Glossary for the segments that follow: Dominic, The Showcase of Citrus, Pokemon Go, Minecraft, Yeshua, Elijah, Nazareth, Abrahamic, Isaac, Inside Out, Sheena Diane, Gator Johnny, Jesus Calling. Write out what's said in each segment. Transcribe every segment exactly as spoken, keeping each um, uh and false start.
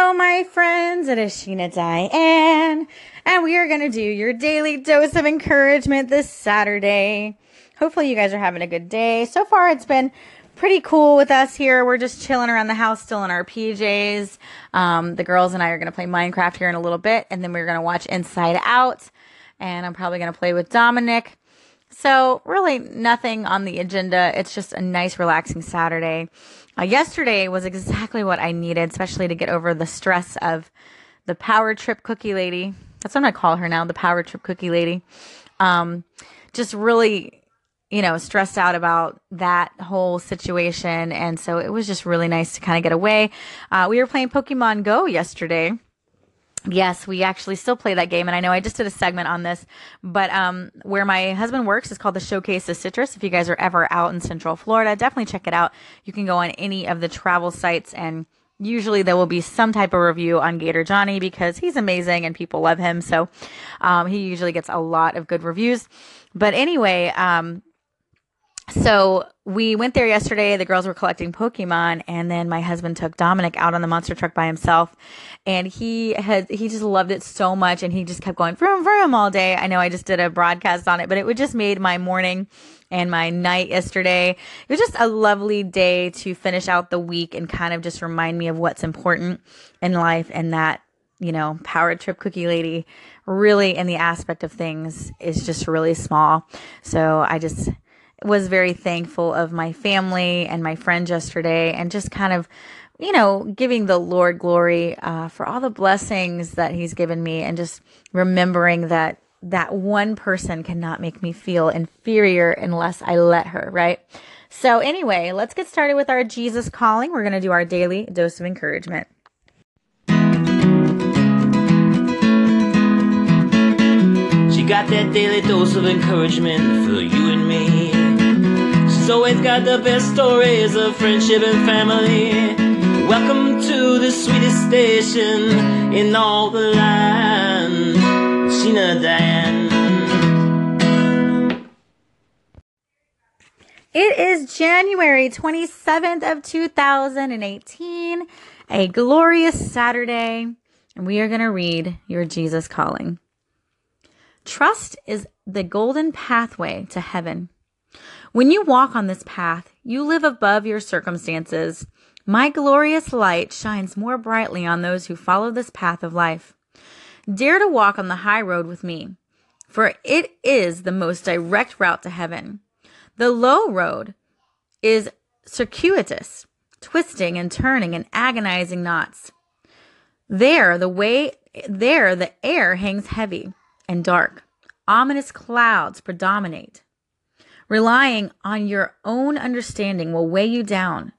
Hello, my friends. It is Sheena Diane, and we are going to do your daily dose of encouragement this Saturday. Hopefully, you guys are having a good day. So far, it's been pretty cool with us here. We're just chilling around the house, still in our P Js. Um, the girls and I are going to play Minecraft here in a little bit, and then we're going to watch Inside Out, and I'm probably going to play with Dominic. So really nothing on the agenda. It's just a nice, relaxing Saturday. Uh, yesterday was exactly what I needed, especially to get over the stress of the power trip cookie lady. That's what I call her now, the power trip cookie lady. Um, just really, you know, stressed out about that whole situation. And so it was just really nice to kind of get away. Uh, we were playing Pokemon Go yesterday. Yes, we actually still play that game, and I know I just did a segment on this, but um, where my husband works is called The Showcase of Citrus. If you guys are ever out in Central Florida, definitely check it out. You can go on any of the travel sites, and usually there will be some type of review on Gator Johnny because he's amazing and people love him, so um, he usually gets a lot of good reviews. But anyway, um, so we went there yesterday. The girls were collecting Pokemon, and then my husband took Dominic out on the monster truck by himself, and he had he just loved it so much, and he just kept going vroom vroom all day. I know I just did a broadcast on it, but it would just made my morning and my night yesterday. It was just a lovely day to finish out the week and kind of just remind me of what's important in life, and that, you know, power trip cookie lady really in the aspect of things is just really small. So I just was very thankful of my family and my friends yesterday, and just kind of, you know, giving the Lord glory uh, for all the blessings that he's given me, and just remembering that that one person cannot make me feel inferior unless I let her, right? So anyway, let's get started with our Jesus Calling. We're going to do our daily dose of encouragement. She got that daily dose of encouragement for you and me. Always got the best stories of friendship and family. Welcome to the sweetest station in all the land, Sheena Diane. It is January twenty-seventh of two thousand eighteen, a glorious Saturday, and we are going to read your Jesus Calling. Trust is the golden pathway to heaven. When you walk on this path, you live above your circumstances. My glorious light shines more brightly on those who follow this path of life. Dare to walk on the high road with me, for it is the most direct route to heaven. The low road is circuitous, twisting and turning and agonizing knots. There the way, there the air hangs heavy and dark. Ominous clouds predominate. Relying on your own understanding will weigh you down.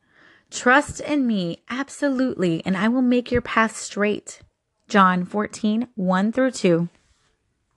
Trust in me absolutely, and I will make your path straight. John fourteen, one through two.